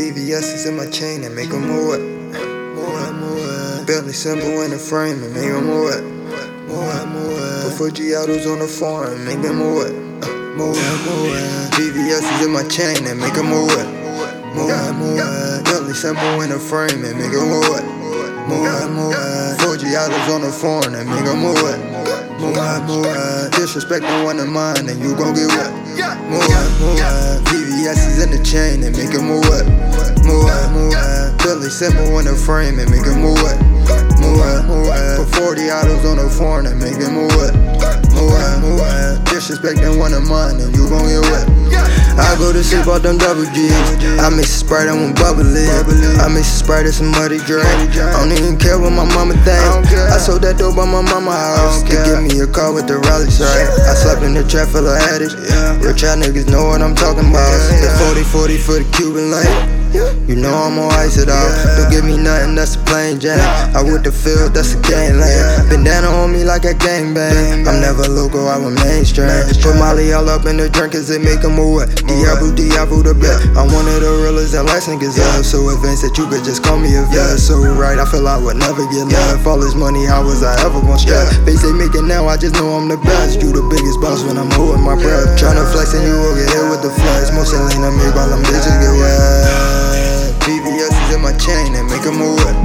VVS's in my chain and make them move it. Bentley symbol in the frame and make them move it. Put Fujiatos on the farm and make them move it. VVS's in my chain and make them move it. Bentley symbol in the frame and make them move it. Fujiatos on the farm and make them move it. Disrespect no one of mine and you gon' get wet. VVS is in the chain and make it move up. Billy simple in the frame and make it move up. Put 40 autos on the phone and make it move up. Disrespect no one of mine and you gon' get wet. I go to sleep off them double G's. I mix a Sprite, I want bubble it. I mix a Sprite and some muddy drink. I don't even care what my mama thinks. I sold that dope by my mama house. They give me a car with the Raleigh stripe. I slept in the trap full of addicts. Real trap niggas know what I'm talking about. The 40-40 for the Cuban light. You know I'm on ice at all. Don't give me nothing, that's a plain jam. I with the field, that's a gang lane. Bandana on me like a gangbang. I'm never local, I am mainstream. Put Molly all up in the drink cause it make them move. Diablo the bet. I'm one of the realest and last niggas up. So advanced that you could just call me a vet. So right, I feel I would never get left. All this money, how was I ever gon' strap? They say make it now, I just know I'm the best. You the biggest boss when I'm holding my breath. Tryna flex and you will get hit with the flex. Most of lean on me while I'm bitches get wet. VVS is in my chain and make them move it.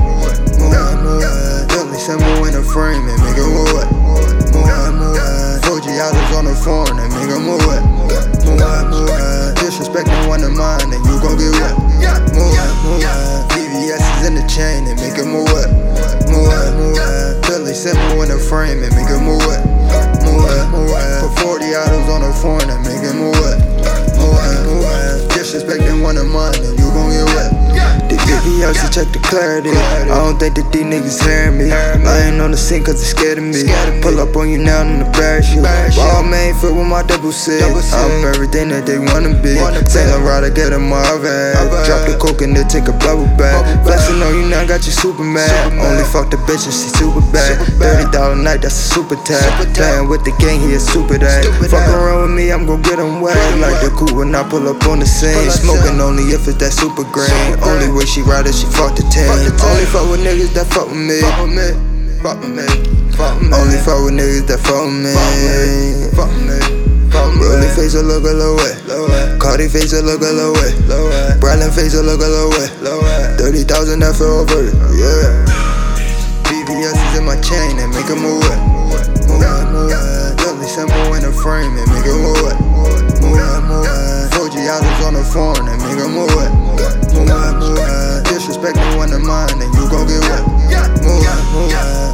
Bentley symbol in the frame and make it move it. Fujiatos on the phone and make them move it. Disrespecting one of mine and you gon' get wet. VVS is in the chain and make it move up. Billy simple in the frame and make it move up. Put 40 autos on the phone and make it move up. Disrespecting one of mine and you gon' get wet. The VVS to check the clarity. I don't think that these niggas hearing me. I ain't on the scene cause they scared of me. Pull up on you now and embarrass you. Ball main foot with my double six. I'm everything that they wanna be. Saint Laurent, I get in my other head. Drop the coke and they take a bubble bath. Flexing on you now, got you super mad. Only fuck the bitch and she super bad. $30 night, that's a super tag. Playing with the gang, he a super dad. Fuckin' around with me, I'm gon' get him wet. Like the coupe when I pull up on the scene. Smoking only if it's that super green. Only way she ride is she fuck the team. Only fuck with niggas that fuck with me. Only fuck with niggas that fuck with me. Rolling face will look a little wet. Cardi face will look a little wet. Brandon face will look a little wet. 30,000 that fell over. Yeah. VVS is in my chain and make it move it. Billy symbol in the frame and make it move it. Fujiatos on the phone and make it move it. Disrespect no one of mine and you gon' get wet.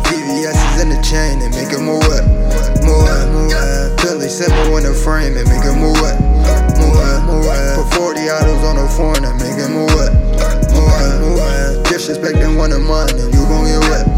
VVS is in the chain and make it move up. Billy simple in the frame and make it move up. Put 40 autos on the phone and make it move up. Disrespect no one of mine and you gon' get wet.